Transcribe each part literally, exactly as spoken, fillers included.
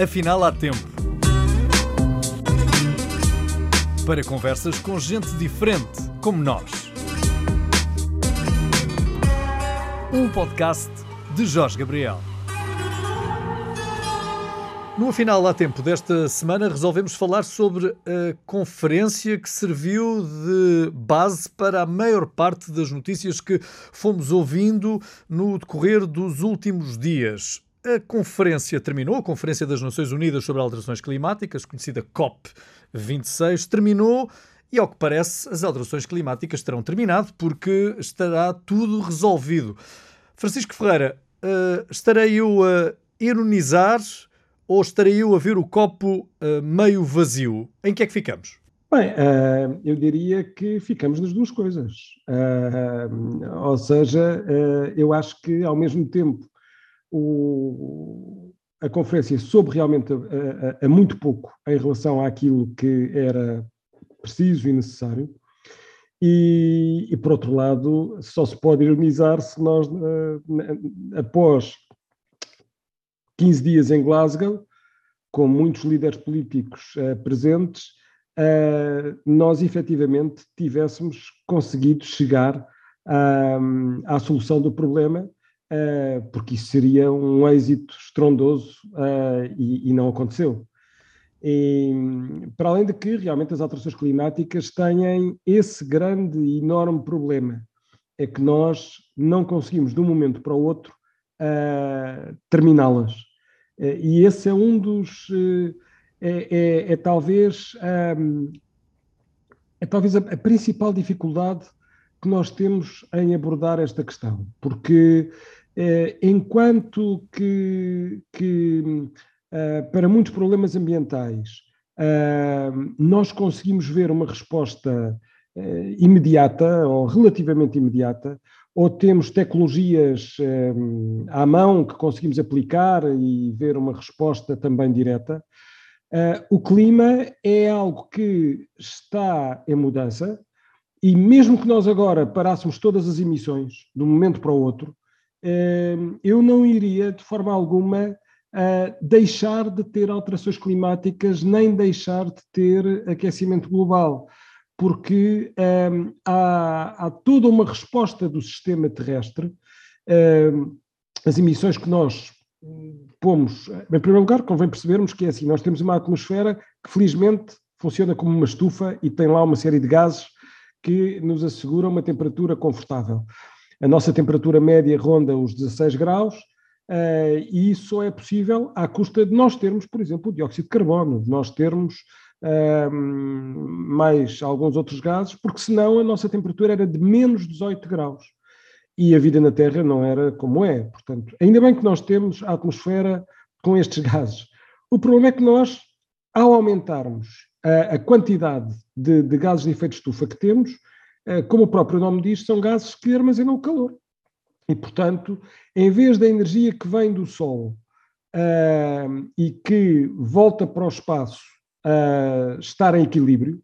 Afinal, há tempo. Para conversas com gente diferente, como nós. Um podcast de Jorge Gabriel. No Afinal Há Tempo desta semana resolvemos falar sobre a conferência que serviu de base para a maior parte das notícias que fomos ouvindo no decorrer dos últimos dias. A conferência terminou, a Conferência das Nações Unidas sobre Alterações Climáticas, conhecida COP vinte e seis, terminou e, ao que parece, as alterações climáticas terão terminado porque estará tudo resolvido. Francisco Ferreira, uh, estarei eu a ironizar ou estarei eu a ver o copo uh, meio vazio? Em que é que ficamos? Bem, uh, eu diria que ficamos nas duas coisas. Uh, ou seja, uh, eu acho que, ao mesmo tempo, O, a conferência soube realmente a, a, a muito pouco em relação àquilo que era preciso e necessário e, e por outro lado só se pode ironizar se nós após quinze dias em Glasgow, com muitos líderes políticos uh, presentes, uh, nós efetivamente tivéssemos conseguido chegar à, à solução do problema, porque isso seria um êxito estrondoso uh, e, e não aconteceu. E, para além de que realmente as alterações climáticas têm esse grande e enorme problema, é que nós não conseguimos de um momento para o outro uh, terminá-las. Uh, e esse é um dos... Uh, é, é, é talvez, um, é talvez a, a principal dificuldade que nós temos em abordar esta questão, porque eh, enquanto que, que eh, para muitos problemas ambientais eh, nós conseguimos ver uma resposta eh, imediata ou relativamente imediata, ou temos tecnologias eh, à mão que conseguimos aplicar e ver uma resposta também direta, eh, o clima é algo que está em mudança. E mesmo que nós agora parássemos todas as emissões, de um momento para o outro, eu não iria, de forma alguma, deixar de ter alterações climáticas, nem deixar de ter aquecimento global, porque há, há toda uma resposta do sistema terrestre. As emissões que nós pomos, em primeiro lugar, convém percebermos que é assim, nós temos uma atmosfera que, felizmente, funciona como uma estufa e tem lá uma série de gases que nos assegura uma temperatura confortável. A nossa temperatura média ronda os dezasseis graus uh, e isso só é possível à custa de nós termos, por exemplo, o dióxido de carbono, de nós termos uh, mais alguns outros gases, porque senão a nossa temperatura era de menos dezoito graus e a vida na Terra não era como é. Portanto, ainda bem que nós temos a atmosfera com estes gases. O problema é que nós, ao aumentarmos a quantidade de, de gases de efeito de estufa que temos, como o próprio nome diz, são gases que armazenam o calor. E, portanto, em vez da energia que vem do Sol uh, e que volta para o espaço uh, estar em equilíbrio,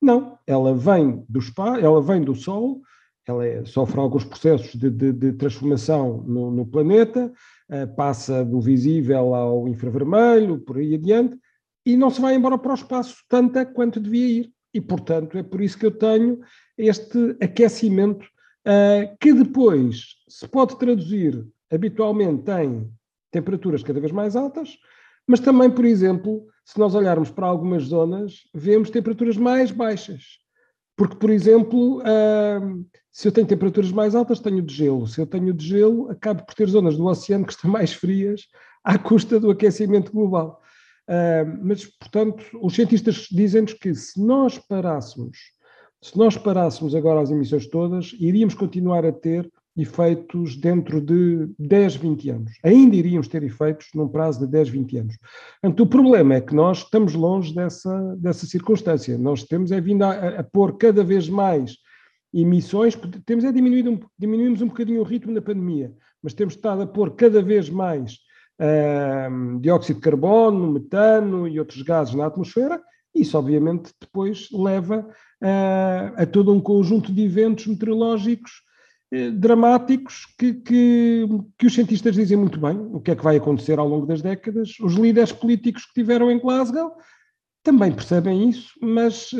não, ela vem do espaço, ela vem do Sol, ela é, sofre alguns processos de, de, de transformação no, no planeta, uh, passa do visível ao infravermelho, por aí adiante, e não se vai embora para o espaço tanta quanto devia ir. E, portanto, é por isso que eu tenho este aquecimento uh, que depois se pode traduzir habitualmente em temperaturas cada vez mais altas, mas também, por exemplo, se nós olharmos para algumas zonas, vemos temperaturas mais baixas. Porque, por exemplo, uh, se eu tenho temperaturas mais altas, tenho de gelo. Se eu tenho de gelo, acabo por ter zonas do oceano que estão mais frias à custa do aquecimento global. Uh, mas, portanto, os cientistas dizem-nos que se nós parássemos, se nós parássemos agora as emissões todas, iríamos continuar a ter efeitos dentro de dez, vinte anos. Ainda iríamos ter efeitos num prazo de dez, vinte anos. Portanto, o problema é que nós estamos longe dessa, dessa circunstância. Nós temos é vindo a, a pôr cada vez mais emissões, temos é diminuído, diminuímos um bocadinho o ritmo na pandemia, mas temos estado a pôr cada vez mais Uh, dióxido de carbono, metano e outros gases na atmosfera, isso obviamente depois leva uh, a todo um conjunto de eventos meteorológicos dramáticos que, que, que os cientistas dizem muito bem o que é que vai acontecer ao longo das décadas. Os líderes políticos que tiveram em Glasgow também percebem isso, mas,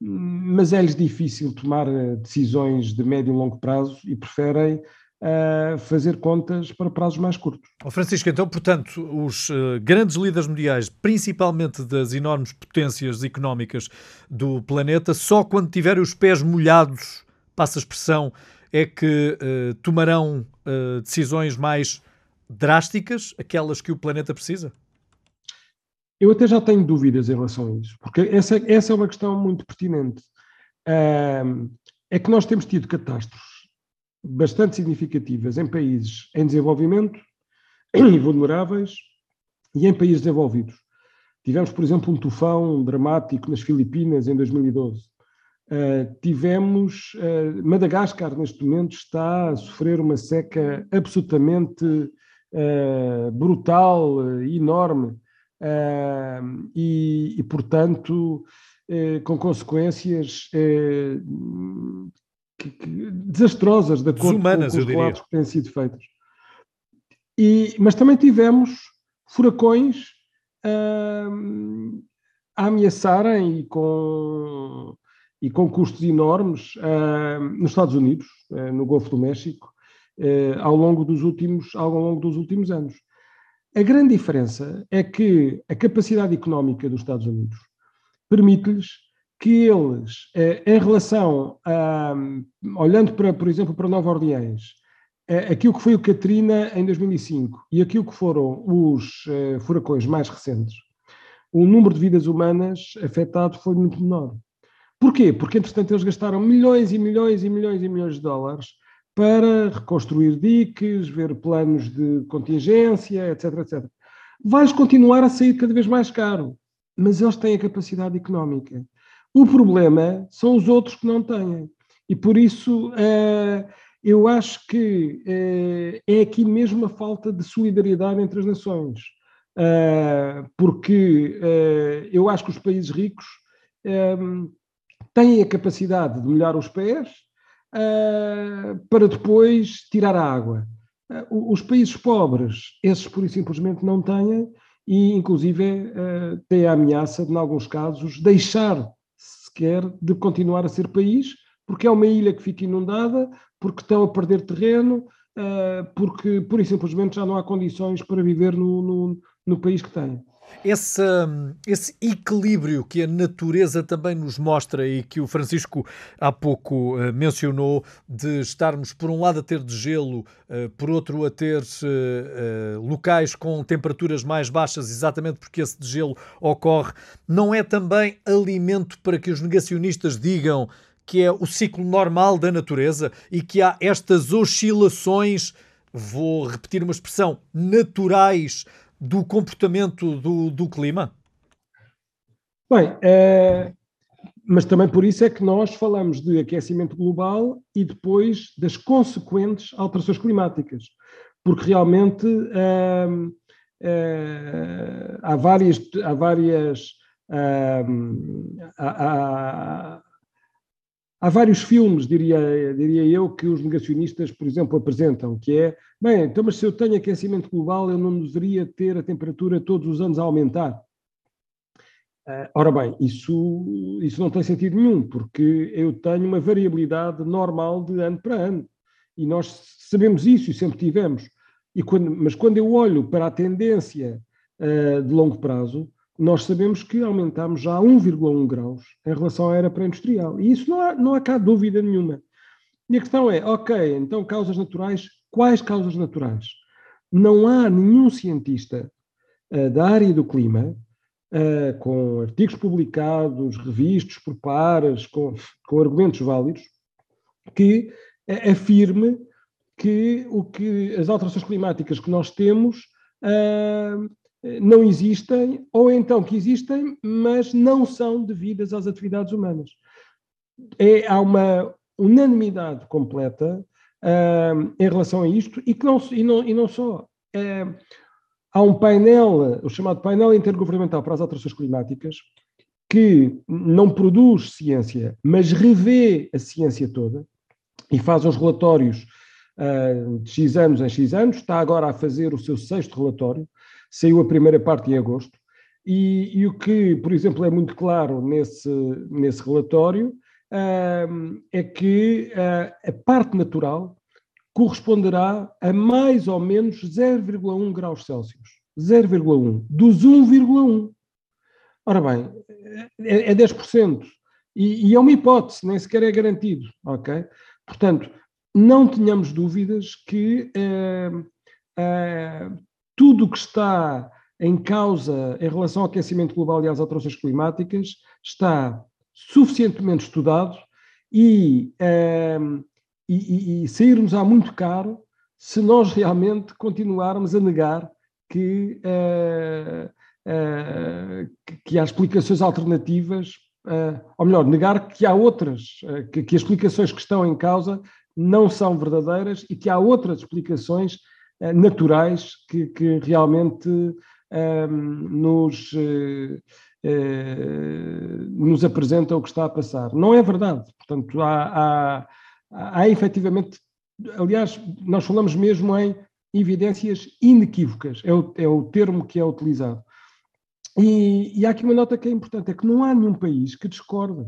mas é-lhes difícil tomar decisões de médio e longo prazo e preferem uh, fazer contas para prazos mais curtos. Francisco, então, portanto, os grandes líderes mundiais, principalmente das enormes potências económicas do planeta, só quando tiverem os pés molhados, passa a expressão, é que uh, tomarão uh, decisões mais drásticas, aquelas que o planeta precisa? Eu até já tenho dúvidas em relação a isso, porque essa, essa é uma questão muito pertinente. Uh, é que nós temos tido catástrofes bastante significativas em países em desenvolvimento, em vulneráveis e em países desenvolvidos. Tivemos, por exemplo, um tufão dramático nas Filipinas em dois mil e doze. Uh, tivemos, uh, Madagascar neste momento está a sofrer uma seca absolutamente uh, brutal, uh, enorme, uh, e, e portanto uh, com consequências uh, que, que, desastrosas, de acordo Desumanas, com, com os relatos que têm sido feitos. E, mas também tivemos furacões uh, a ameaçarem e com... e com custos enormes uh, nos Estados Unidos, uh, no Golfo do México, uh, ao longo dos últimos, ao longo dos últimos anos. A grande diferença é que a capacidade económica dos Estados Unidos permite-lhes que eles, uh, em relação a, um, olhando para, por exemplo, para Nova Orleães, uh, aquilo que foi o Katrina em dois mil e cinco e aquilo que foram os uh, furacões mais recentes, o número de vidas humanas afetado foi muito menor. Porquê? Porque, entretanto, eles gastaram milhões e milhões e milhões e milhões de dólares para reconstruir diques, ver planos de contingência, etc, etcétera. Vai continuar a sair cada vez mais caro, mas eles têm a capacidade económica. O problema são os outros que não têm. E, por isso, eu acho que é aqui mesmo a falta de solidariedade entre as nações. Porque eu acho que os países ricos têm a capacidade de molhar os pés uh, para depois tirar a água. Uh, os países pobres, esses pura e simplesmente não têm e, inclusive, uh, têm a ameaça de, em alguns casos, deixar sequer de continuar a ser país, porque é uma ilha que fica inundada, porque estão a perder terreno, uh, porque pura e simplesmente já não há condições para viver no, no, no país que têm. Esse, esse equilíbrio que a natureza também nos mostra e que o Francisco há pouco uh, mencionou, de estarmos por um lado a ter degelo, uh, por outro a ter uh, uh, locais com temperaturas mais baixas, exatamente porque esse degelo ocorre, não é também alimento para que os negacionistas digam que é o ciclo normal da natureza e que há estas oscilações, vou repetir uma expressão, naturais do comportamento do, do clima? Bem, é, mas também por isso é que nós falamos de aquecimento global e depois das consequentes alterações climáticas, porque realmente é, é, há várias... Há várias é, há, há, Há vários filmes, diria, diria eu, que os negacionistas, por exemplo, apresentam, que é, bem, então, mas se eu tenho aquecimento global, eu não deveria ter a temperatura todos os anos a aumentar. Uh, ora bem, isso, isso não tem sentido nenhum, porque eu tenho uma variabilidade normal de ano para ano, e nós sabemos isso e sempre tivemos. E quando, mas quando eu olho para a tendência uh, de longo prazo, nós sabemos que aumentámos já um vírgula um graus em relação à era pré-industrial. E isso não há, não há cá dúvida nenhuma. E a questão é, ok, então causas naturais, quais causas naturais? Não há nenhum cientista uh, da área do clima, uh, com artigos publicados, revistos por pares, com, com argumentos válidos, que uh, afirme que, o que as alterações climáticas que nós temos... Uh, não existem, ou então que existem, mas não são devidas às atividades humanas. É, há uma unanimidade completa uh, em relação a isto, e, que não, e, não, e não só. É, há um painel, o chamado painel intergovernamental para as alterações climáticas, que não produz ciência, mas revê a ciência toda, e faz os relatórios uh, de X anos em X anos, está agora a fazer o seu sexto relatório, saiu a primeira parte em agosto, e, e o que, por exemplo, é muito claro nesse, nesse relatório uh, é que uh, a parte natural corresponderá a mais ou menos zero vírgula um graus Celsius. zero vírgula um dos um vírgula um. Ora bem, é, é dez por cento. E, e é uma hipótese, nem sequer é garantido, ok? Portanto, não tenhamos dúvidas que eh, eh, tudo o que está em causa em relação ao aquecimento global e às alterações climáticas está suficientemente estudado e, eh, e, e, e sairmos a muito caro se nós realmente continuarmos a negar que, eh, eh, que, que há explicações alternativas. Uh, ou melhor, negar que há outras, uh, que, que as explicações que estão em causa não são verdadeiras e que há outras explicações uh, naturais que, que realmente uh, nos, uh, uh, nos apresentam o que está a passar. Não é verdade. Portanto, há, há, há efetivamente, aliás, nós falamos mesmo em evidências inequívocas, é o, é o termo que é utilizado. E, e há aqui uma nota que é importante, é que não há nenhum país que discorde.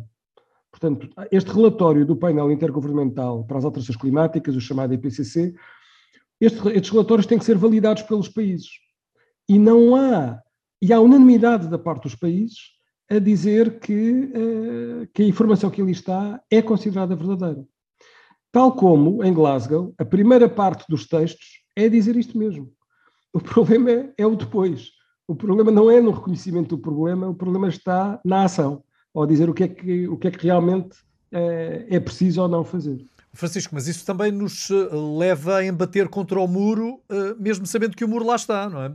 Portanto, este relatório do painel intergovernamental para as alterações climáticas, o chamado I P C C, este, estes relatórios têm que ser validados pelos países. E não há, e há unanimidade da parte dos países a dizer que, eh, que a informação que ali está é considerada verdadeira. Tal como, em Glasgow, a primeira parte dos textos é dizer isto mesmo. O problema é, é o depois. O problema não é no reconhecimento do problema, o problema está na ação, ou dizer o que é que, o que, é que realmente é, é preciso ou não fazer. Francisco, mas isso também nos leva a embater contra o muro, mesmo sabendo que o muro lá está, não é?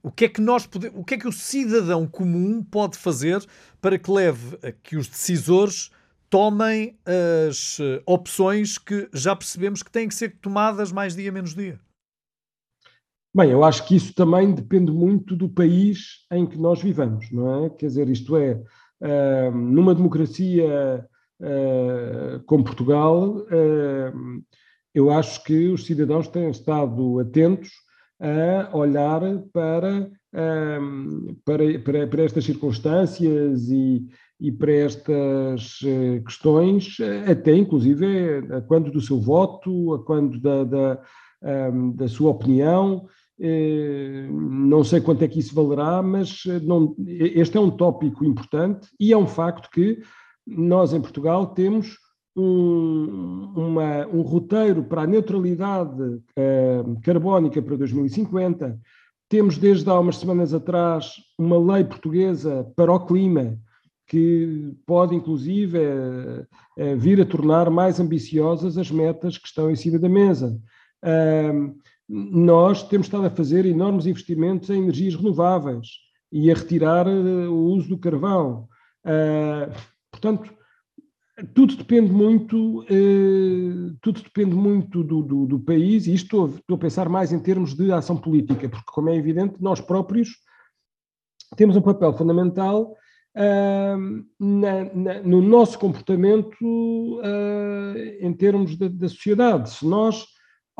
O que é que nós pode, o que é que o cidadão comum pode fazer para que leve a que os decisores tomem as opções que já percebemos que têm que ser tomadas mais dia menos dia? Bem, eu acho que isso também depende muito do país em que nós vivamos, não é? Quer dizer, isto é, numa democracia como Portugal, eu acho que os cidadãos têm estado atentos a olhar para, para, para, para estas circunstâncias e, e para estas questões, até inclusive a quando do seu voto, a quando da, da, da sua opinião. Não sei quanto é que isso valerá, mas não, este é um tópico importante e é um facto que nós em Portugal temos um, uma, um roteiro para a neutralidade uh, carbónica para dois mil e cinquenta, temos desde há umas semanas atrás uma lei portuguesa para o clima que pode inclusive uh, uh, vir a tornar mais ambiciosas as metas que estão em cima da mesa. Uh, nós temos estado a fazer enormes investimentos em energias renováveis e a retirar uh, o uso do carvão. Uh, portanto, tudo depende muito, uh, tudo depende muito do, do, do país, e isto estou, estou a pensar mais em termos de ação política, porque, como é evidente, nós próprios temos um papel fundamental uh, na, na, no nosso comportamento uh, em termos da, da sociedade. Se nós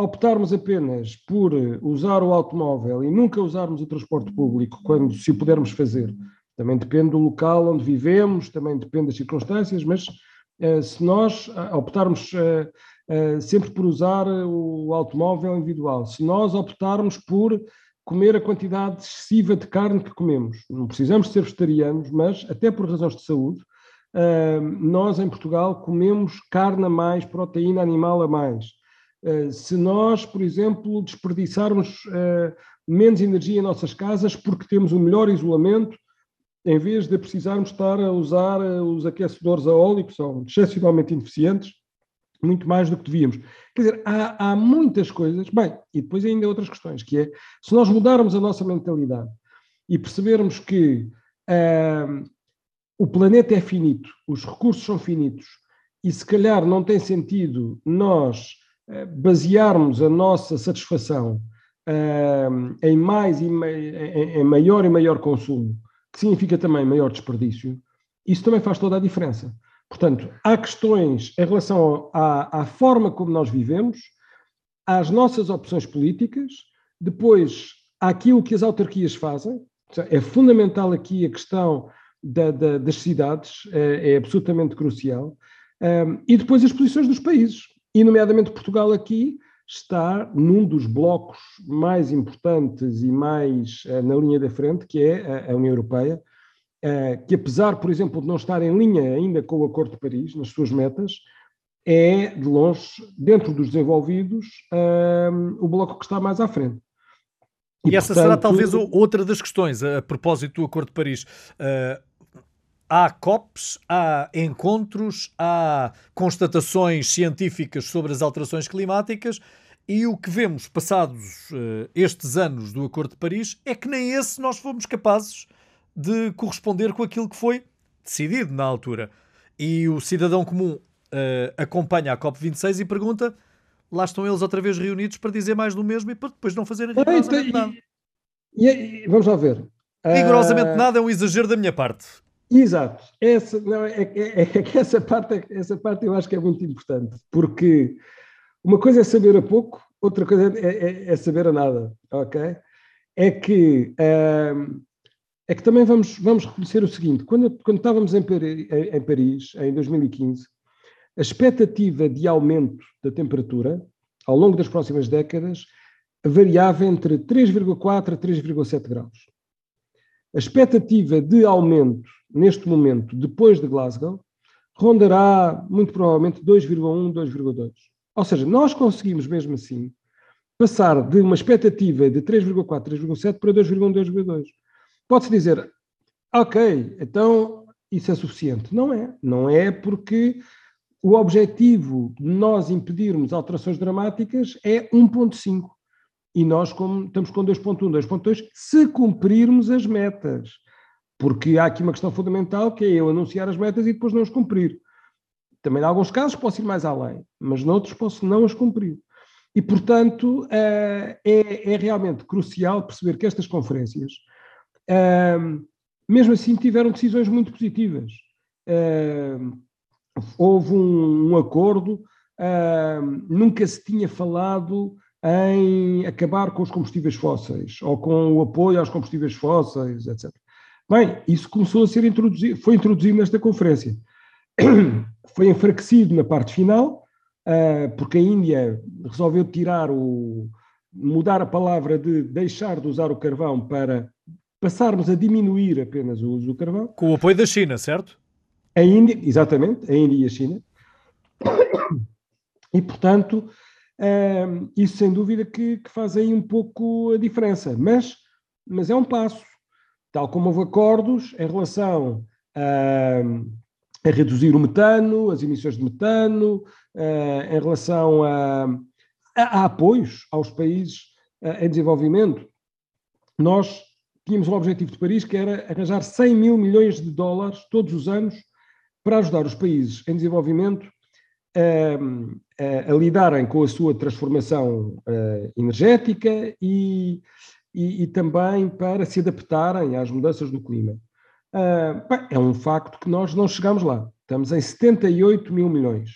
optarmos apenas por usar o automóvel e nunca usarmos o transporte público, quando se o pudermos fazer, também depende do local onde vivemos, também depende das circunstâncias, mas eh, se nós optarmos eh, eh, sempre por usar o automóvel individual, se nós optarmos por comer a quantidade excessiva de carne que comemos, não precisamos ser vegetarianos, mas até por razões de saúde, eh, nós em Portugal comemos carne a mais, proteína animal a mais. Se nós, por exemplo, desperdiçarmos uh, menos energia em nossas casas porque temos um melhor isolamento, em vez de precisarmos estar a usar os aquecedores a óleo, que são excepcionalmente ineficientes, muito mais do que devíamos. Quer dizer, há, há muitas coisas, bem, e depois ainda outras questões, que é, se nós mudarmos a nossa mentalidade e percebermos que uh, o planeta é finito, os recursos são finitos, e se calhar não tem sentido nós basearmos a nossa satisfação uh, em mais e ma- em, em maior e maior consumo, que significa também maior desperdício, isso também faz toda a diferença. Portanto, há questões em relação à, à forma como nós vivemos, às nossas opções políticas, depois àquilo que as autarquias fazem. É fundamental aqui a questão da, da, das cidades, é, é absolutamente crucial, um, e depois as posições dos países, e nomeadamente Portugal aqui está num dos blocos mais importantes e mais uh, na linha da frente, que é a, a União Europeia, uh, que apesar, por exemplo, de não estar em linha ainda com o Acordo de Paris, nas suas metas, é, de longe, dentro dos desenvolvidos, uh, o bloco que está mais à frente. E, e essa portanto... será talvez outra das questões, a propósito do Acordo de Paris. Uh... Há COPs, há encontros, há constatações científicas sobre as alterações climáticas e o que vemos passados uh, estes anos do Acordo de Paris é que nem esse nós fomos capazes de corresponder com aquilo que foi decidido na altura. E o cidadão comum uh, acompanha a COP vinte e seis e pergunta, lá estão eles outra vez reunidos para dizer mais do mesmo e para depois não fazerem rigorosamente nada. E, e, vamos lá ver. Rigorosamente uh... nada é um exagero da minha parte. Exato. Essa, não, é, é, é, essa, parte, essa parte eu acho que é muito importante, porque uma coisa é saber a pouco, outra coisa é, é, é saber a nada, ok? É que, um, é que também vamos, vamos reconhecer o seguinte, quando, quando estávamos em, em Paris, em dois mil e quinze, a expectativa de aumento da temperatura, ao longo das próximas décadas, variava entre três vírgula quatro a três vírgula sete graus. A expectativa de aumento neste momento, depois de Glasgow, rondará, muito provavelmente, dois vírgula um, dois vírgula dois. Ou seja, nós conseguimos, mesmo assim, passar de uma expectativa de três vírgula quatro, três vírgula sete para dois vírgula um, dois vírgula dois. Pode-se dizer, ok, então isso é suficiente. Não é. Não é porque o objetivo de nós impedirmos alterações dramáticas é um vírgula cinco. E nós como, estamos com dois vírgula um, dois vírgula dois, se cumprirmos as metas. Porque há aqui uma questão fundamental, que é eu anunciar as metas e depois não as cumprir. Também, em alguns casos, posso ir mais além, mas noutros posso não as cumprir. E, portanto, é, é realmente crucial perceber que estas conferências, mesmo assim, tiveram decisões muito positivas. Houve um acordo, nunca se tinha falado em acabar com os combustíveis fósseis, ou com o apoio aos combustíveis fósseis, etcétera. Bem, isso começou a ser introduzido, foi introduzido nesta conferência. Foi enfraquecido na parte final, porque a Índia resolveu tirar o, mudar a palavra de deixar de usar o carvão para passarmos a diminuir apenas o uso do carvão. Com o apoio da China, certo? A Índia, exatamente, a Índia e a China. E, portanto, isso sem dúvida que, que faz aí um pouco a diferença. Mas, mas é um passo. Tal como houve acordos em relação a, a reduzir o metano, as emissões de metano, a, em relação a, a, a apoios aos países a, em desenvolvimento, nós tínhamos um objetivo de Paris que era arranjar cem mil milhões de dólares todos os anos para ajudar os países em desenvolvimento a, a, a lidarem com a sua transformação a, energética e... E, e também para se adaptarem às mudanças do clima. Uh, bem, é um facto que nós não chegamos lá. Estamos em setenta e oito mil milhões.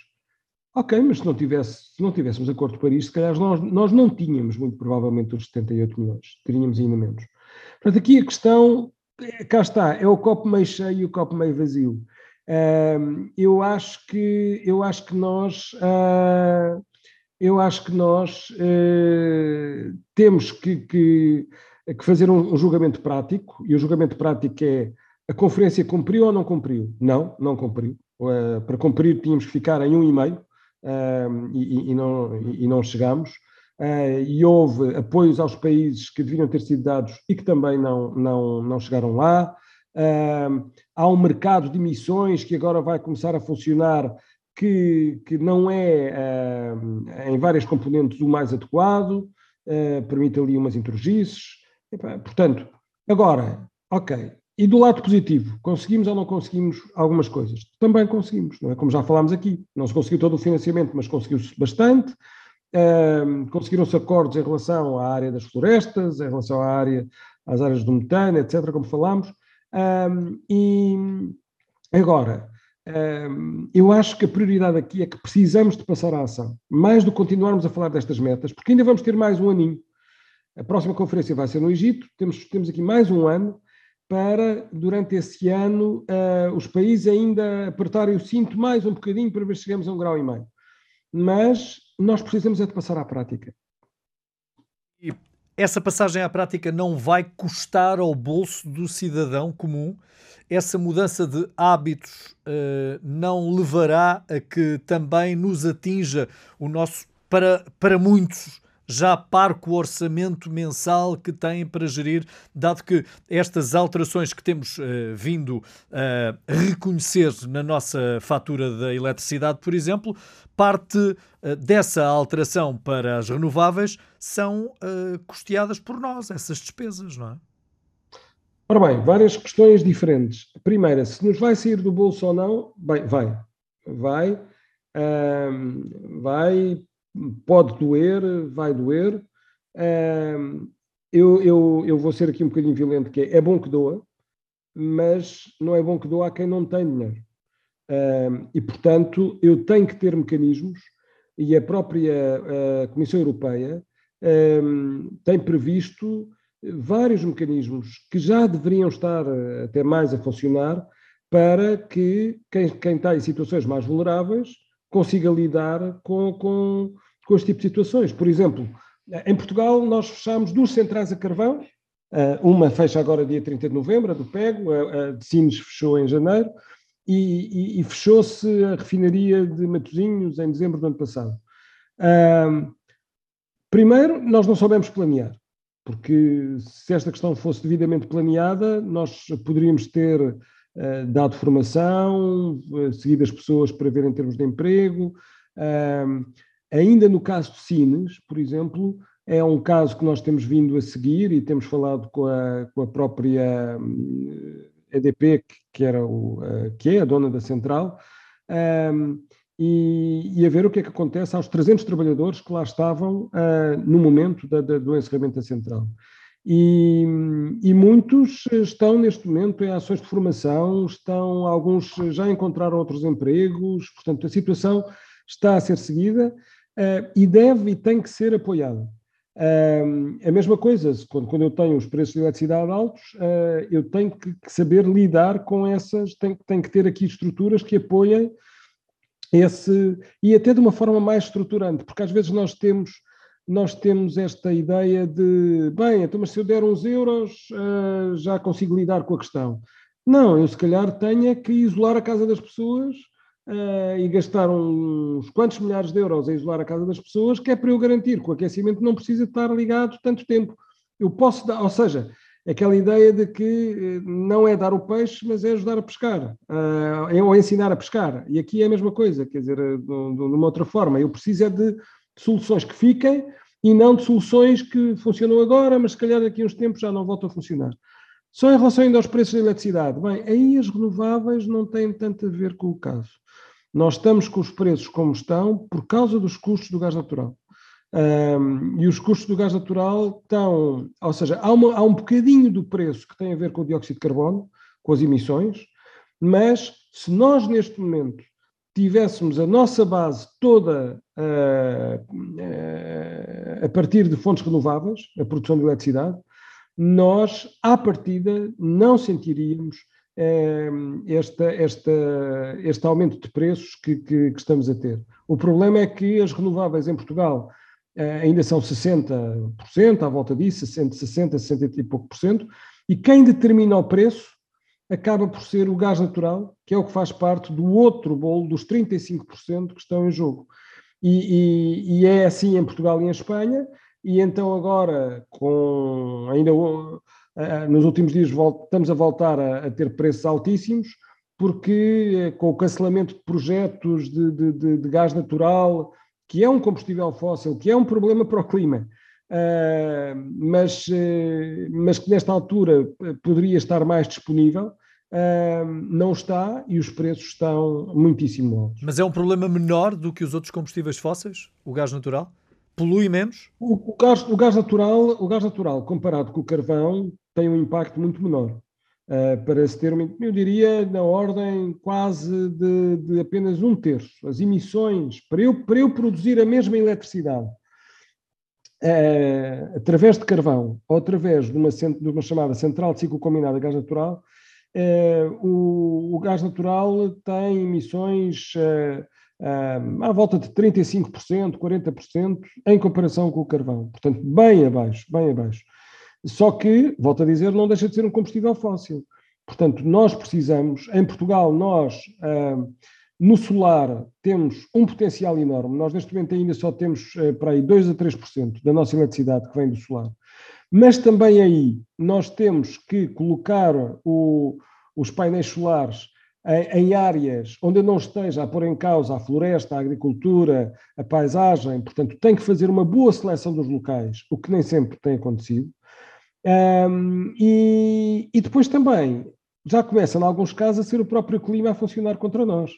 Ok, mas se não, tivesse, se não tivéssemos Acordo de Paris, se calhar nós, nós não tínhamos, muito provavelmente, os setenta e oito milhões. Teríamos ainda menos. Portanto, aqui a questão, cá está, é o copo meio cheio e o copo meio vazio. Uh, eu, acho que, eu acho que nós... Uh, Eu acho que nós eh, temos que, que, que fazer um, um julgamento prático, e o julgamento prático é a conferência cumpriu ou não cumpriu? Não, não cumpriu. Uh, para cumprir tínhamos que ficar em um e meio uh, e, e, não, e, e não chegámos. Uh, e houve apoios aos países que deviam ter sido dados e que também não, não, não chegaram lá. Uh, há um mercado de emissões que agora vai começar a funcionar Que, que não é, uh, em várias componentes, o mais adequado, uh, permite ali umas introduzices. Portanto, agora, ok, e do lado positivo, conseguimos ou não conseguimos algumas coisas? Também conseguimos, não é? Como já falámos aqui, não se conseguiu todo o financiamento, mas conseguiu-se bastante, uh, conseguiram-se acordos em relação à área das florestas, em relação à área, às áreas do metano, etcétera, como falámos, uh, e agora... eu acho que a prioridade aqui é que precisamos de passar à ação, mais do que continuarmos a falar destas metas, porque ainda vamos ter mais um aninho. A próxima conferência vai ser no Egito, temos, temos aqui mais um ano para, durante esse ano, uh, os países ainda apertarem o cinto mais um bocadinho para ver se chegamos a um grau e meio. Mas nós precisamos é de passar à prática. E essa passagem à prática não vai custar ao bolso do cidadão comum? Essa mudança de hábitos uh, não levará a que também nos atinja o nosso, para, para muitos, já parco o orçamento mensal que têm para gerir, dado que estas alterações que temos uh, vindo a uh, reconhecer na nossa fatura da eletricidade, por exemplo, parte uh, dessa alteração para as renováveis são uh, custeadas por nós, essas despesas, não é? Ora bem, várias questões diferentes. Primeira, se nos vai sair do bolso ou não, bem, vai, vai, uh, vai... Pode doer, vai doer. Eu, eu, eu vou ser aqui um bocadinho violento, que é, é bom que doa, mas não é bom que doa a quem não tem dinheiro. E, portanto, eu tenho que ter mecanismos, e a própria a Comissão Europeia tem previsto vários mecanismos que já deveriam estar até mais a funcionar para que quem, quem está em situações mais vulneráveis consiga lidar com, com, com este tipo de situações. Por exemplo, em Portugal nós fechámos duas centrais a carvão, uma fecha agora dia trinta de novembro, a do Pego, a, a de Sines fechou em janeiro, e, e, e fechou-se a refinaria de Matosinhos em dezembro do ano passado. Um, primeiro, nós não soubemos planear, porque se esta questão fosse devidamente planeada, nós poderíamos ter dado formação, seguido as pessoas para ver em termos de emprego. Um, ainda no caso de Sines, por exemplo, é um caso que nós temos vindo a seguir e temos falado com a, com a própria E D P, que, era o, que é a dona da central, um, e, e a ver o que é que acontece aos trezentos trabalhadores que lá estavam uh, no momento da, da, do encerramento da central. E, e muitos estão neste momento em ações de formação, estão, alguns já encontraram outros empregos, portanto a situação está a ser seguida uh, e deve e tem que ser apoiada. Uh, a mesma coisa, quando, quando eu tenho os preços de eletricidade altos, uh, eu tenho que, que saber lidar com essas, tenho, tenho que ter aqui estruturas que apoiem esse, e até de uma forma mais estruturante, porque às vezes nós temos... Nós temos esta ideia de, bem, então, mas se eu der uns euros, uh, já consigo lidar com a questão. Não, eu se calhar tenho que isolar a casa das pessoas uh, e gastar uns quantos milhares de euros a isolar a casa das pessoas, que é para eu garantir que o aquecimento não precisa estar ligado tanto tempo. Eu posso dar, ou seja, aquela ideia de que não é dar o peixe, mas é ajudar a pescar, uh, é, ou ensinar a pescar. E aqui é a mesma coisa, quer dizer, de, de uma outra forma. Eu preciso é de... de soluções que fiquem e não de soluções que funcionam agora, mas se calhar daqui a uns tempos já não voltam a funcionar. Só em relação ainda aos preços da eletricidade, bem, aí as renováveis não têm tanto a ver com o caso. Nós estamos com os preços como estão por causa dos custos do gás natural. Um, e os custos do gás natural estão, ou seja, há, uma, há um bocadinho do preço que tem a ver com o dióxido de carbono, com as emissões, mas se nós neste momento tivéssemos a nossa base toda uh, uh, a partir de fontes renováveis, a produção de eletricidade, nós, à partida, não sentiríamos uh, esta, esta, este aumento de preços que, que, que estamos a ter. O problema é que as renováveis em Portugal uh, ainda são sessenta por cento, à volta disso, sessenta, sessenta, sessenta e pouco por cento, e quem determina o preço acaba por ser o gás natural, que é o que faz parte do outro bolo, dos trinta e cinco por cento que estão em jogo. E, e, e é assim em Portugal e em Espanha, e então agora, com, ainda nos últimos dias, estamos a voltar a, a ter preços altíssimos, porque com o cancelamento de projetos de, de, de, de gás natural, que é um combustível fóssil, que é um problema para o clima, Uh, mas, uh, mas que nesta altura poderia estar mais disponível, uh, não está, e os preços estão muitíssimo altos. Mas é um problema menor do que os outros combustíveis fósseis, o gás natural? Polui menos? O, o, gás, o, gás, natural, o gás natural, comparado com o carvão, tem um impacto muito menor. uh, para se ter, uma, eu diria, na ordem quase de, de apenas um terço. As emissões, para eu, para eu produzir a mesma eletricidade, uh, através de carvão ou através de uma, de uma chamada central de ciclo combinado a gás natural, uh, o, o gás natural tem emissões... Uh, Um, à volta de trinta e cinco por cento, quarenta por cento, em comparação com o carvão. Portanto, bem abaixo, bem abaixo. Só que, volto a dizer, não deixa de ser um combustível fóssil. Portanto, nós precisamos, em Portugal, nós, uh, no solar, temos um potencial enorme. Nós, neste momento, ainda só temos, uh, para aí, dois a três por cento da nossa eletricidade que vem do solar. Mas também aí, nós temos que colocar o, os painéis solares em áreas onde eu não esteja a pôr em causa a floresta, a agricultura, a paisagem. Portanto, tem que fazer uma boa seleção dos locais, o que nem sempre tem acontecido. Um, e, e depois também, já começa, em alguns casos, a ser o próprio clima a funcionar contra nós,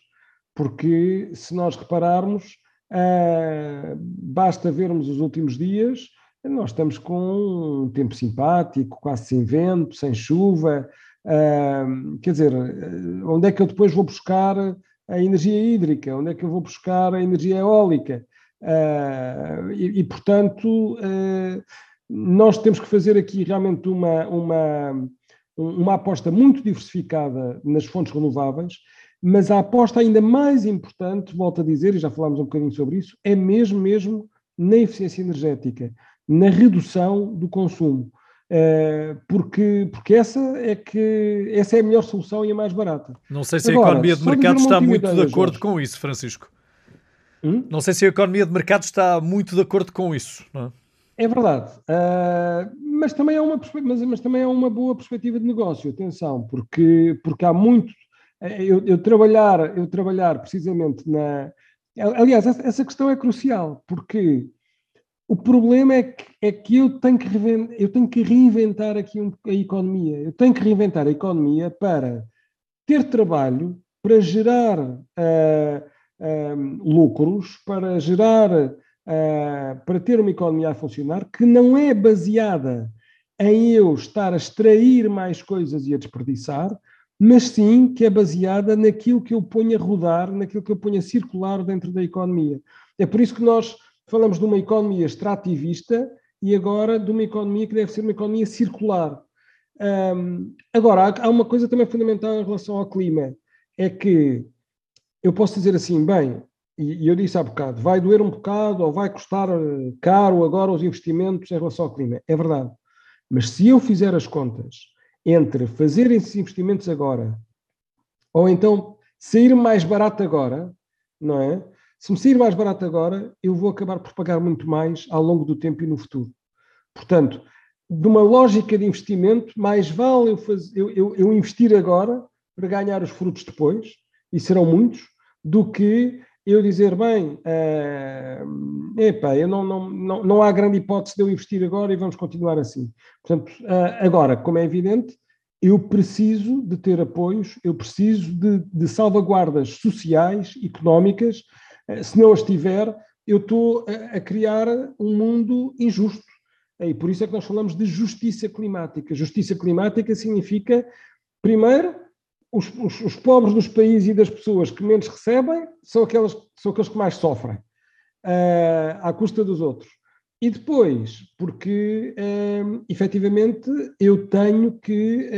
porque, se nós repararmos, uh, basta vermos os últimos dias, nós estamos com um tempo simpático, quase sem vento, sem chuva. Uh, quer dizer, onde é que eu depois vou buscar a energia hídrica? Onde é que eu vou buscar a energia eólica? Uh, e, e, portanto, uh, nós temos que fazer aqui realmente uma, uma, uma aposta muito diversificada nas fontes renováveis, mas a aposta ainda mais importante, volto a dizer, e já falámos um bocadinho sobre isso, é mesmo, mesmo na eficiência energética, na redução do consumo. Porque, porque essa, é que, essa é a melhor solução e a mais barata. Não sei se Agora, a economia de mercado está muito de acordo com isso, Francisco. Hum? Não sei se a economia de mercado está muito de acordo com isso. Não é? É verdade. Uh, mas, também é uma, mas, mas também é uma boa perspectiva de negócio, atenção, porque, porque há muito... Eu, eu, trabalhar, eu trabalhar precisamente na... Aliás, essa questão é crucial, porque... O problema é que, é que eu, tenho que eu tenho que reinventar aqui um, a economia. Eu tenho que reinventar a economia para ter trabalho, para gerar uh, uh, lucros, para gerar, uh, para ter uma economia a funcionar que não é baseada em eu estar a extrair mais coisas e a desperdiçar, mas sim que é baseada naquilo que eu ponho a rodar, naquilo que eu ponho a circular dentro da economia. É por isso que nós... Falamos de uma economia extrativista e agora de uma economia que deve ser uma economia circular. Um, agora, há uma coisa também fundamental em relação ao clima, é que eu posso dizer assim, bem, e eu disse há bocado, vai doer um bocado ou vai custar caro agora os investimentos em relação ao clima. É verdade. Mas se eu fizer as contas entre fazer esses investimentos agora ou então sair mais barato agora, não é? Se me sair mais barato agora, eu vou acabar por pagar muito mais ao longo do tempo e no futuro. Portanto, de uma lógica de investimento, mais vale eu, fazer, eu, eu, eu investir agora para ganhar os frutos depois, e serão muitos, do que eu dizer, bem, uh, epa, eu não, não, não, não há grande hipótese de eu investir agora e vamos continuar assim. Portanto, uh, agora, como é evidente, eu preciso de ter apoios, eu preciso de, de salvaguardas sociais, económicas. Se não as tiver, eu estou a criar um mundo injusto. E por isso é que nós falamos de justiça climática. Justiça climática significa, primeiro, os, os, os pobres dos países e das pessoas que menos recebem são, aquelas, são aqueles que mais sofrem, uh, à custa dos outros. E depois, porque, uh, efetivamente, eu tenho que,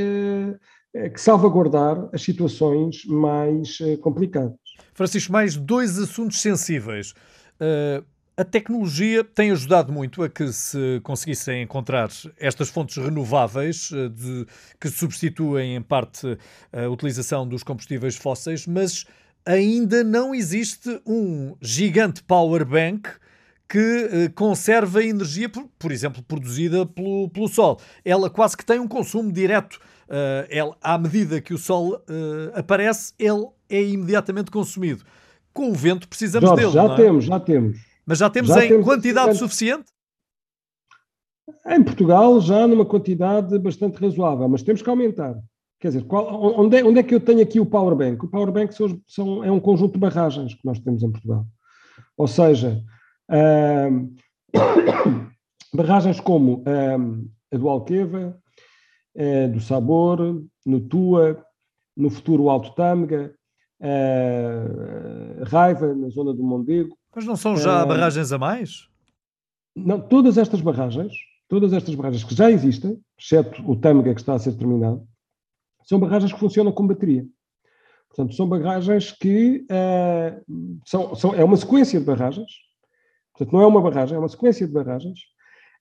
uh, que salvaguardar as situações mais uh, complicadas. Francisco, mais dois assuntos sensíveis. Uh, a tecnologia tem ajudado muito a que se conseguissem encontrar estas fontes renováveis uh, de, que substituem, em parte, a utilização dos combustíveis fósseis, mas ainda não existe um gigante power bank que uh, conserve a energia, por, por exemplo, produzida pelo, pelo sol. Ela quase que tem um consumo direto. Uh, ela, à medida que o sol uh, aparece, ele é imediatamente consumido. Com o vento precisamos Jorge, dele, já não é? temos, já temos. Mas já temos já em temos quantidade suficiente? Em Portugal já numa quantidade bastante razoável, mas temos que aumentar. Quer dizer, qual, onde, é, onde é que eu tenho aqui o power bank? O power bank são, são, é um conjunto de barragens que nós temos em Portugal. Ou seja, hum, barragens como hum, a do Alqueva, eh, do Sabor, no Tua, no futuro Alto Tâmega, eh, Raiva, na zona do Mondego. Mas não são já eh, barragens a mais? Não, todas estas barragens, todas estas barragens que já existem, exceto o Tâmega que está a ser terminado, são barragens que funcionam com bateria. Portanto, são barragens que eh, são, são, é uma sequência de barragens, portanto, não é uma barragem, é uma sequência de barragens,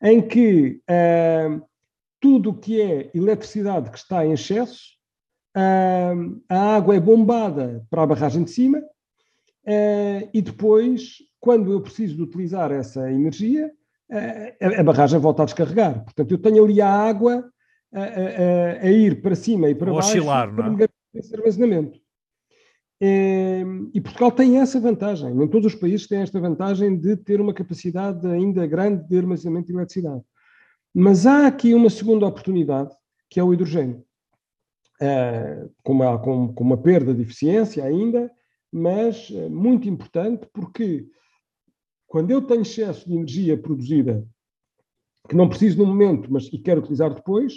em que eh, tudo o que é eletricidade que está em excesso, Uh, a água é bombada para a barragem de cima uh, e depois, quando eu preciso de utilizar essa energia, uh, a, a barragem volta a descarregar. Portanto, eu tenho ali a água a, a, a ir para cima e para Vou baixo oscilar, para me garantir esse armazenamento. Uh, e Portugal tem essa vantagem. Nem todos os países têm esta vantagem de ter uma capacidade ainda grande de armazenamento de eletricidade. Mas há aqui uma segunda oportunidade, que é o hidrogênio. Uh, com, uma, com, com uma perda de eficiência ainda, mas uh, muito importante, porque quando eu tenho excesso de energia produzida, que não preciso no momento, mas que quero utilizar depois,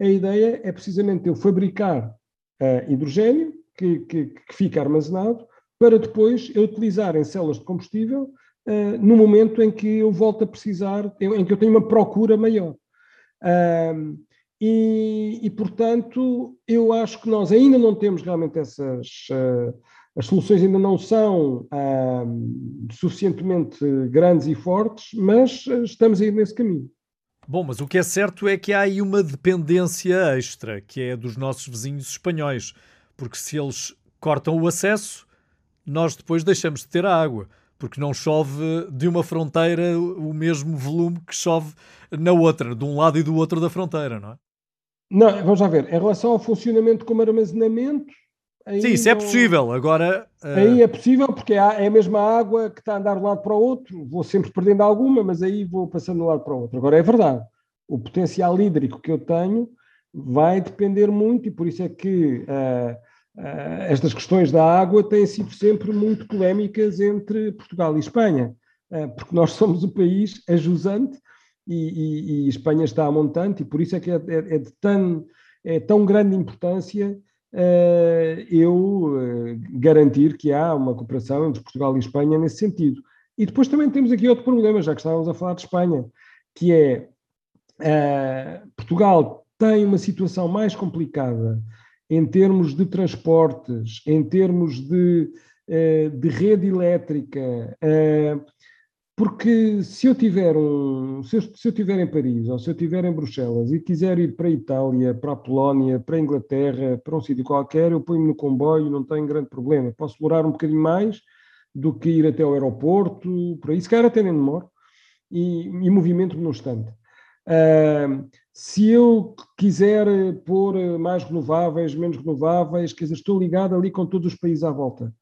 a ideia é precisamente eu fabricar uh, hidrogênio, que, que, que fica armazenado, para depois eu utilizar em células de combustível uh, no momento em que eu volto a precisar, em que eu tenho uma procura maior. Uh, E, e, portanto, eu acho que nós ainda não temos realmente essas... Uh, as soluções ainda não são uh, suficientemente grandes e fortes, mas estamos a ir nesse caminho. Bom, mas o que é certo é que há aí uma dependência extra, que é dos nossos vizinhos espanhóis, porque se eles cortam o acesso, nós depois deixamos de ter a água, porque não chove de uma fronteira o mesmo volume que chove na outra, de um lado e do outro da fronteira, não é? Não, vamos já ver. Em relação ao funcionamento como armazenamento... Aí Sim, isso não... é possível. Agora... Uh... Aí é possível porque é a mesma água que está a andar de um lado para o outro. Vou sempre perdendo alguma, mas aí vou passando de um lado para o outro. Agora, é verdade. O potencial hídrico que eu tenho vai depender muito e por isso é que uh, uh, estas questões da água têm sido sempre muito polémicas entre Portugal e Espanha. Uh, porque nós somos o país a jusante. E, e, e Espanha está a montante, e por isso é que é, é, é de tão, é tão grande importância uh, eu uh, garantir que há uma cooperação entre Portugal e Espanha nesse sentido. E depois também temos aqui outro problema, já que estávamos a falar de Espanha, que é uh, Portugal tem uma situação mais complicada em termos de transportes, em termos de, uh, de rede elétrica, uh, porque se eu, tiver um, se, eu, se eu tiver em Paris ou se eu tiver em Bruxelas e quiser ir para a Itália, para a Polónia, para a Inglaterra, para um sítio qualquer, eu ponho-me no comboio, não tenho grande problema. Posso demorar um bocadinho mais do que ir até o aeroporto, por aí, se calhar até nem demoro, e, e movimento-me num instante. Uh, se eu quiser pôr mais renováveis, menos renováveis, quer dizer, estou ligado ali com todos os países à volta.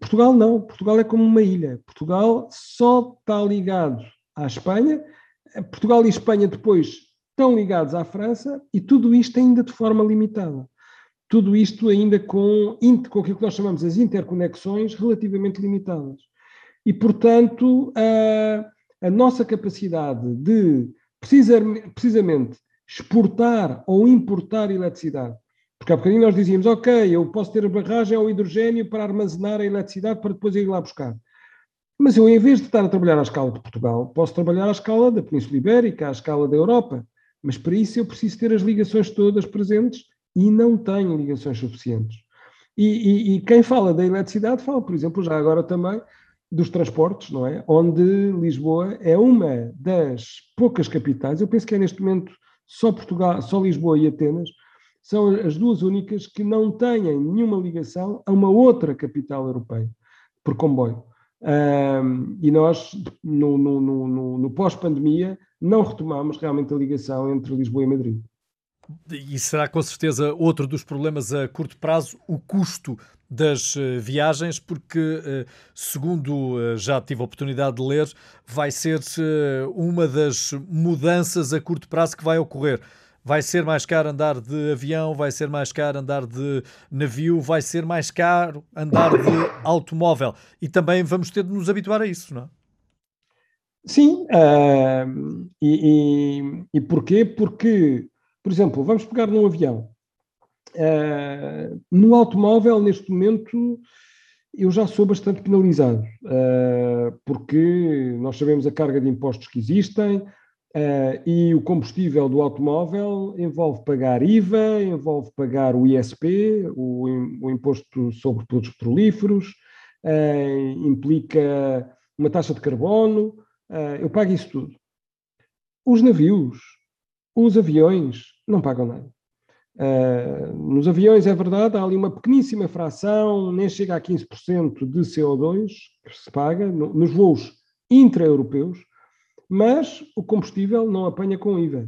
Portugal não, Portugal é como uma ilha. Portugal só está ligado à Espanha, Portugal e Espanha depois estão ligados à França e tudo isto ainda de forma limitada. Tudo isto ainda com, com aquilo que nós chamamos as interconexões relativamente limitadas. E, portanto, a, a nossa capacidade de precisar, precisamente exportar ou importar eletricidade. Porque há bocadinho nós dizíamos, ok, eu posso ter a barragem ao hidrogênio para armazenar a eletricidade para depois ir lá buscar. Mas eu, em vez de estar a trabalhar à escala de Portugal, posso trabalhar à escala da Península Ibérica, à escala da Europa. Mas para isso eu preciso ter as ligações todas presentes e não tenho ligações suficientes. E, e, e quem fala da eletricidade fala, por exemplo, já agora também dos transportes, não é? Onde Lisboa é uma das poucas capitais, eu penso que é neste momento só Portugal, só Lisboa e Atenas, são as duas únicas que não têm nenhuma ligação a uma outra capital europeia, por comboio. Um, e nós, no, no, no, no pós-pandemia, não retomamos realmente a ligação entre Lisboa e Madrid. E será com certeza outro dos problemas a curto prazo, o custo das viagens, porque, segundo já tive a oportunidade de ler, vai ser uma das mudanças a curto prazo que vai ocorrer. Vai ser mais caro andar de avião, vai ser mais caro andar de navio, vai ser mais caro andar de automóvel. E também vamos ter de nos habituar a isso, não é? Sim. Uh, e, e, e porquê? Porque, Por exemplo, vamos pegar num avião. Uh, no automóvel, neste momento, eu já sou bastante penalizado, uh, porque nós sabemos a carga de impostos que existem, uh, e o combustível do automóvel envolve pagar I V A, envolve pagar o I S P, o, o Imposto sobre Produtos Petrolíferos, uh, implica uma taxa de carbono, uh, eu pago isso tudo. Os navios, os aviões, não pagam nada. Uh, nos aviões, é verdade, há ali uma pequeníssima fração, nem chega a quinze por cento de C O dois que se paga no, nos voos intra-europeus, mas o combustível não apanha com I V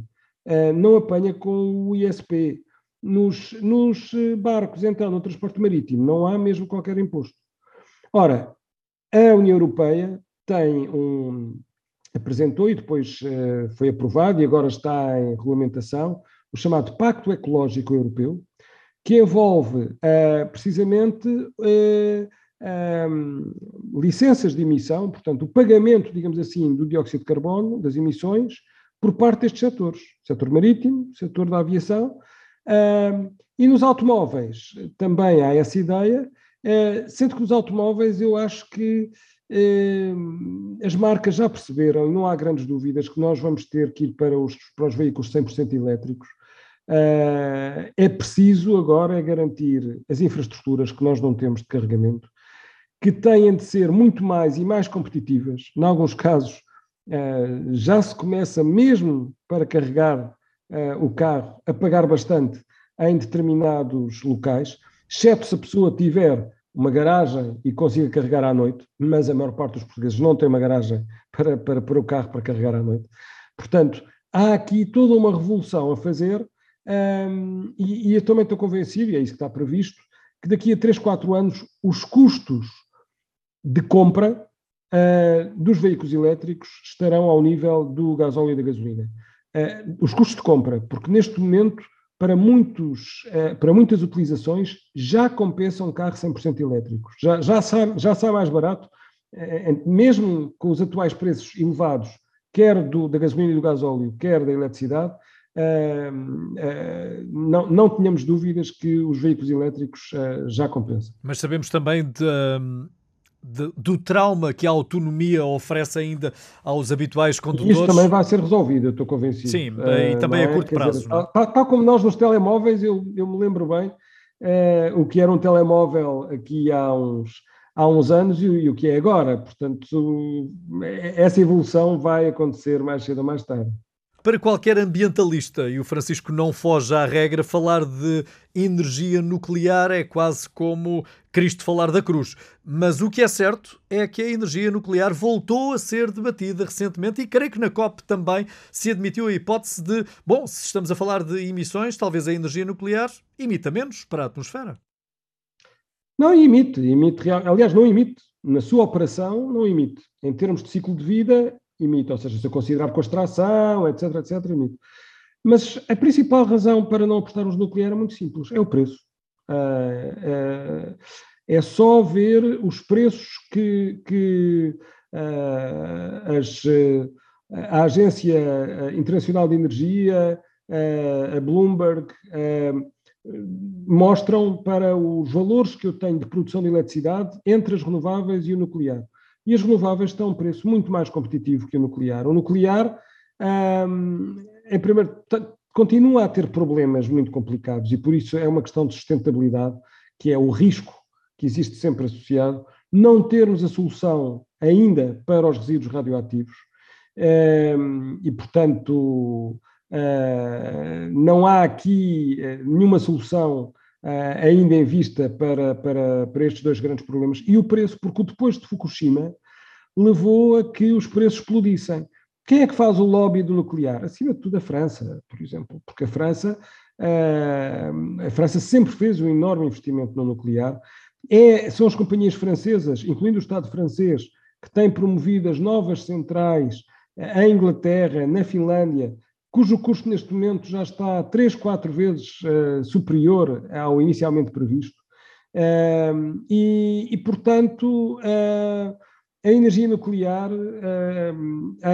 A, uh, não apanha com o I S P. Nos, nos barcos, então, no transporte marítimo, não há mesmo qualquer imposto. Ora, a União Europeia tem um, apresentou e depois uh, foi aprovado e agora está em regulamentação, o chamado Pacto Ecológico Europeu, que envolve uh, precisamente uh, um, licenças de emissão, portanto, o pagamento, digamos assim, do dióxido de carbono, das emissões, por parte destes setores, setor marítimo, setor da aviação, uh, e nos automóveis também há essa ideia, uh, sendo que nos automóveis eu acho que uh, as marcas já perceberam, e não há grandes dúvidas, que nós vamos ter que ir para os, para os veículos cem por cento elétricos. Uh, é preciso agora garantir as infraestruturas que nós não temos de carregamento, que têm de ser muito mais e mais competitivas. Em alguns casos uh, já se começa mesmo para carregar uh, o carro a pagar bastante em determinados locais, exceto se a pessoa tiver uma garagem e consiga carregar à noite, mas a maior parte dos portugueses não tem uma garagem para, para, para o carro para carregar à noite. Portanto, há aqui toda uma revolução a fazer. Um, e, e eu também estou convencido, e é isso que está previsto, que daqui a três, quatro anos os custos de compra uh, dos veículos elétricos estarão ao nível do gasóleo e da gasolina. Uh, os custos de compra, porque neste momento, para, muitos, uh, para muitas utilizações, já compensa um carro cem por cento elétrico. Já, já, sai, já sai mais barato, uh, mesmo com os atuais preços elevados, quer do, da gasolina e do gasóleo, quer da eletricidade. Uh, uh, não, não tínhamos dúvidas que os veículos elétricos uh, já compensam. Mas sabemos também de, de, do trauma que a autonomia oferece ainda aos habituais condutores. Isso também vai ser resolvido, eu estou convencido. Sim, e também uh, a curto prazo. Dizer, tal, tal como nós nos telemóveis, eu, eu me lembro bem uh, o que era um telemóvel aqui há uns, há uns anos e, e o que é agora. Portanto, essa evolução vai acontecer mais cedo ou mais tarde. Para qualquer ambientalista, e o Francisco não foge à regra, falar de energia nuclear é quase como Cristo falar da cruz. Mas o que é certo é que a energia nuclear voltou a ser debatida recentemente e creio que na COP também se admitiu a hipótese de, bom, se estamos a falar de emissões, talvez a energia nuclear emita menos para a atmosfera. Não emite, emite, aliás, não emite. Na sua operação, não emite. Em termos de ciclo de vida, emite, ou seja, se eu considerar com extração, etc, etc, emite. Mas a principal razão para não apostarmos no nuclear é muito simples, é o preço. Uh, uh, é só ver os preços que, que uh, as, uh, a Agência Internacional de Energia, uh, a Bloomberg, uh, mostram para os valores que eu tenho de produção de eletricidade entre as renováveis e o nuclear. E as renováveis estão a um preço muito mais competitivo que o nuclear. O nuclear, hum, em primeiro, t- continua a ter problemas muito complicados e por isso é uma questão de sustentabilidade, que é o risco que existe sempre associado, não termos a solução ainda para os resíduos radioativos hum, e, portanto, hum, não há aqui nenhuma solução Uh, ainda em vista para, para, para estes dois grandes problemas. E o preço, porque depois de Fukushima levou a que os preços explodissem. Quem é que faz o lobby do nuclear? Acima de tudo a França, por exemplo, porque a França, uh, a França sempre fez um enorme investimento no nuclear. É, são as companhias francesas, incluindo o Estado francês, que têm promovido as novas centrais em Inglaterra, na Finlândia, cujo custo neste momento já está três, quatro vezes uh, superior ao inicialmente previsto. Uh, e, e, portanto, uh, A energia nuclear,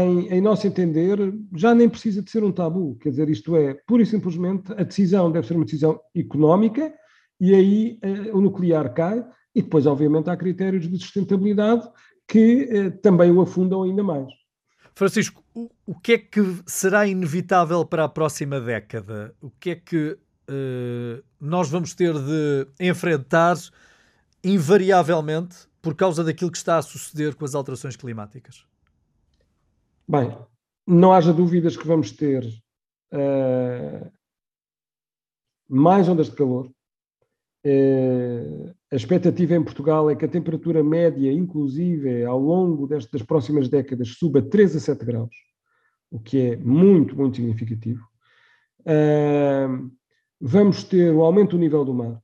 em, em nosso entender, já nem precisa de ser um tabu, quer dizer, isto é, pura e simplesmente, a decisão deve ser uma decisão económica e aí o nuclear cai e depois, obviamente, há critérios de sustentabilidade que também o afundam ainda mais. Francisco, o, o que é que será inevitável para a próxima década? O que é que uh, nós vamos ter de enfrentar invariavelmente por causa daquilo que está a suceder com as alterações climáticas? Bem, não haja dúvidas que vamos ter uh, mais ondas de calor. Uh, a expectativa em Portugal é que a temperatura média, inclusive, ao longo destas próximas décadas, suba três a sete graus, o que é muito, muito significativo. Uh, vamos ter o aumento do nível do mar,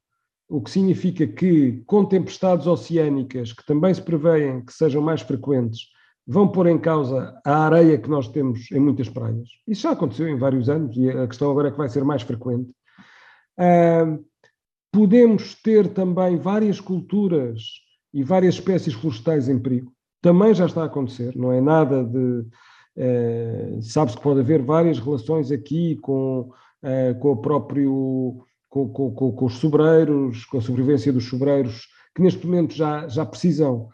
o que significa que, com tempestades oceânicas, que também se prevêem que sejam mais frequentes, vão pôr em causa a areia que nós temos em muitas praias. Isso já aconteceu em vários anos e a questão agora é que vai ser mais frequente. Uh, podemos ter também várias culturas e várias espécies florestais em perigo. Também já está a acontecer, não é nada de... Uh, sabe-se que pode haver várias relações aqui com, uh, com o próprio... Com, com, com os sobreiros, com a sobrevivência dos sobreiros, que neste momento já, já precisam.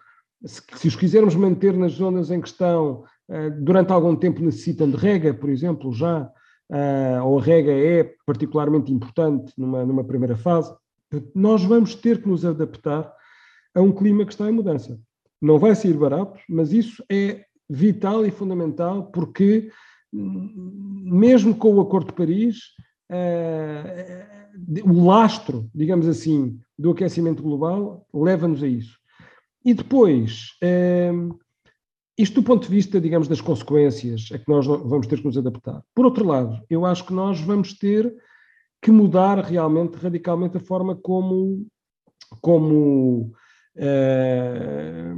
Se, se os quisermos manter nas zonas em questão, eh, durante algum tempo necessitam de rega, por exemplo, já, eh, ou a rega é particularmente importante numa, numa primeira fase. Nós vamos ter que nos adaptar a um clima que está em mudança. Não vai sair barato, mas isso é vital e fundamental, porque mesmo com o Acordo de Paris, eh, o lastro, digamos assim, do aquecimento global leva-nos a isso. E depois, eh, isto do ponto de vista, digamos, das consequências a que nós vamos ter que nos adaptar. Por outro lado, eu acho que nós vamos ter que mudar realmente, radicalmente, a forma como, como, eh,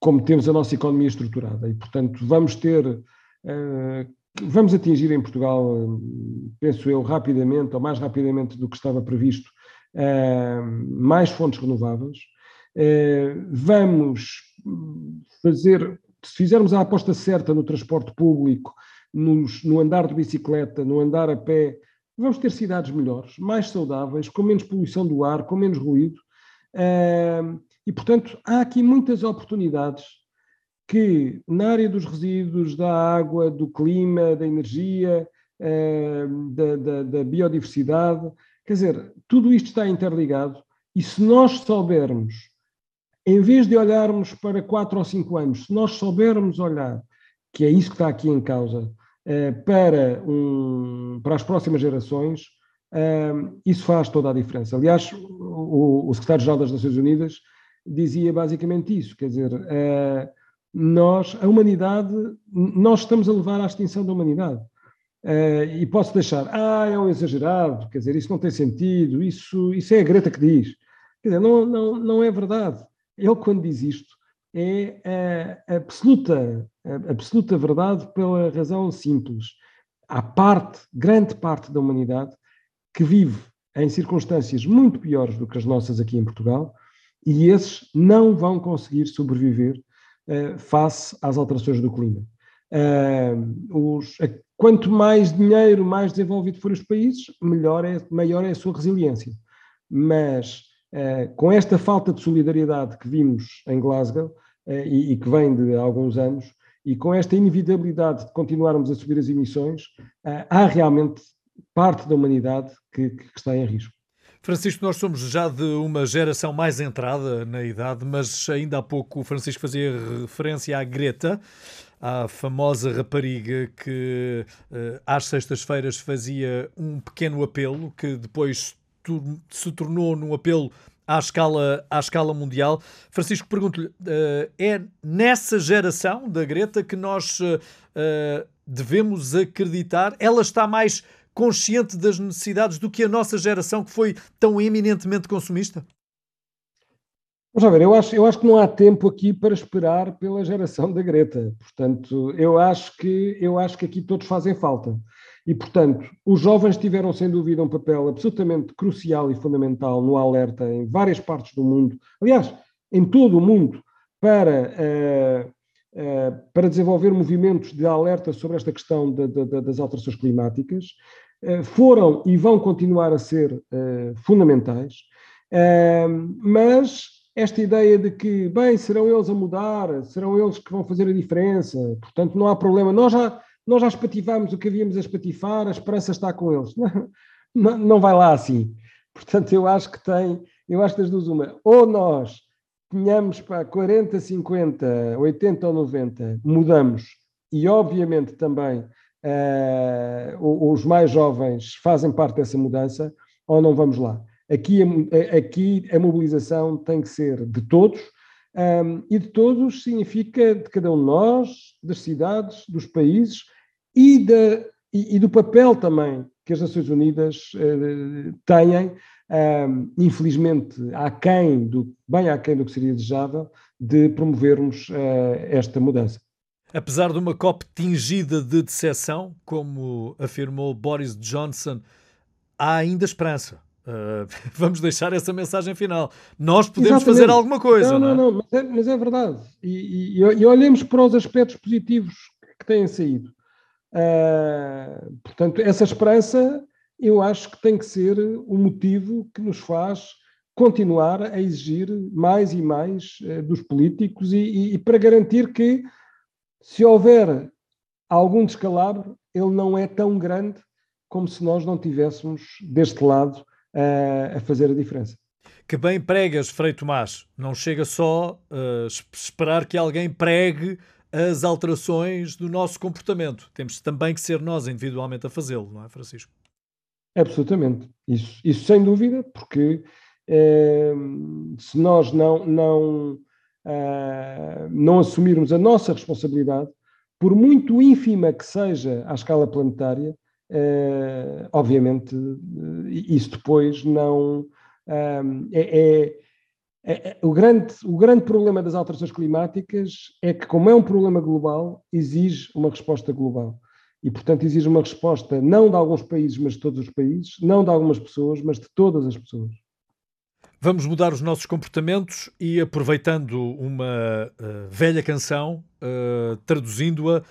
como temos a nossa economia estruturada. E, portanto, vamos ter... Eh, Vamos atingir em Portugal, penso eu, rapidamente, ou mais rapidamente do que estava previsto, mais fontes renováveis. Vamos fazer, se fizermos a aposta certa no transporte público, no andar de bicicleta, no andar a pé, vamos ter cidades melhores, mais saudáveis, com menos poluição do ar, com menos ruído. E, portanto, há aqui muitas oportunidades que na área dos resíduos, da água, do clima, da energia, eh, da, da, da biodiversidade, quer dizer, tudo isto está interligado e se nós soubermos, em vez de olharmos para quatro ou cinco anos, se nós soubermos olhar, que é isso que está aqui em causa, eh, para, um, para as próximas gerações, eh, isso faz toda a diferença. Aliás, o, o secretário-geral das Nações Unidas dizia basicamente isso, quer dizer... Eh, Nós, a humanidade, nós estamos a levar à extinção da humanidade. Uh, e posso deixar, ah, é um exagerado, quer dizer, isso não tem sentido, isso, isso é a Greta que diz. Quer dizer, não, não, não é verdade. Ele, quando diz isto, é a absoluta, a absoluta verdade pela razão simples. Há parte, grande parte da humanidade que vive em circunstâncias muito piores do que as nossas aqui em Portugal e esses não vão conseguir sobreviver face às alterações do clima. Uh, os, quanto mais dinheiro, mais desenvolvido forem os países, melhor é, maior é a sua resiliência. Mas uh, com esta falta de solidariedade que vimos em Glasgow uh, e, e que vem de alguns anos, e com esta inevitabilidade de continuarmos a subir as emissões, uh, há realmente parte da humanidade que, que está em risco. Francisco, nós somos já de uma geração mais entrada na idade, mas ainda há pouco o Francisco fazia referência à Greta, à famosa rapariga que às sextas-feiras fazia um pequeno apelo, que depois se tornou num apelo à escala, à escala mundial. Francisco, pergunto-lhe, é nessa geração da Greta que nós devemos acreditar? Ela está mais... consciente das necessidades do que a nossa geração que foi tão eminentemente consumista? Vamos ver, eu acho, eu acho que não há tempo aqui para esperar pela geração da Greta. Portanto, eu acho que, eu acho que aqui todos fazem falta. E, portanto, os jovens tiveram, sem dúvida, um papel absolutamente crucial e fundamental no alerta em várias partes do mundo. Aliás, em todo o mundo, para, uh, uh, para desenvolver movimentos de alerta sobre esta questão de, de, de, das alterações climáticas, uh, foram e vão continuar a ser uh, fundamentais, uh, mas... Esta ideia de que, bem, serão eles a mudar, serão eles que vão fazer a diferença, portanto não há problema, nós já, nós já espativámos o que havíamos a espatifar, a esperança está com eles. Não, não vai lá assim. Portanto, eu acho que tem, eu acho que das duas uma, ou nós tínhamos para quarenta, cinquenta, oitenta ou noventa, mudamos, e obviamente também uh, os mais jovens fazem parte dessa mudança, ou não vamos lá. Aqui a, aqui a mobilização tem que ser de todos, um, e de todos significa de cada um de nós, das cidades, dos países e, da, e, e do papel também que as Nações Unidas uh, têm, um, infelizmente aquém do, bem aquém do que seria desejável, de promovermos uh, esta mudança. Apesar de uma COP tingida de decepção, como afirmou Boris Johnson, há ainda esperança. Uh, vamos deixar essa mensagem final. Nós podemos Exatamente. fazer alguma coisa. Não, não, não, não mas, é, mas é verdade. E, e, e olhemos para os aspectos positivos que têm saído. Uh, portanto, essa esperança eu acho que tem que ser o motivo que nos faz continuar a exigir mais e mais uh, dos políticos e, e, e para garantir que, se houver algum descalabro, ele não é tão grande como se nós não tivéssemos deste lado a fazer a diferença. Que bem pregas, Frei Tomás. Não chega só uh, esperar que alguém pregue as alterações do nosso comportamento. Temos também que ser nós individualmente a fazê-lo, não é, Francisco? Absolutamente. Isso, isso sem dúvida, porque uh, se nós não, não, uh, não assumirmos a nossa responsabilidade, por muito ínfima que seja à escala planetária, Uh, obviamente uh, isso depois não uh, é, é, é o, grande, o grande problema das alterações climáticas é que, como é um problema global, exige uma resposta global e, portanto, exige uma resposta não de alguns países, mas de todos os países, não de algumas pessoas, mas de todas as pessoas. Vamos mudar os nossos comportamentos e, aproveitando uma uh, velha canção, uh, traduzindo-a,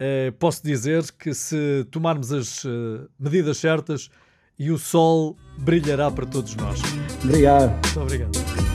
Uh, posso dizer que, se tomarmos as uh, medidas certas, e o sol brilhará para todos nós. Obrigado. Muito obrigado.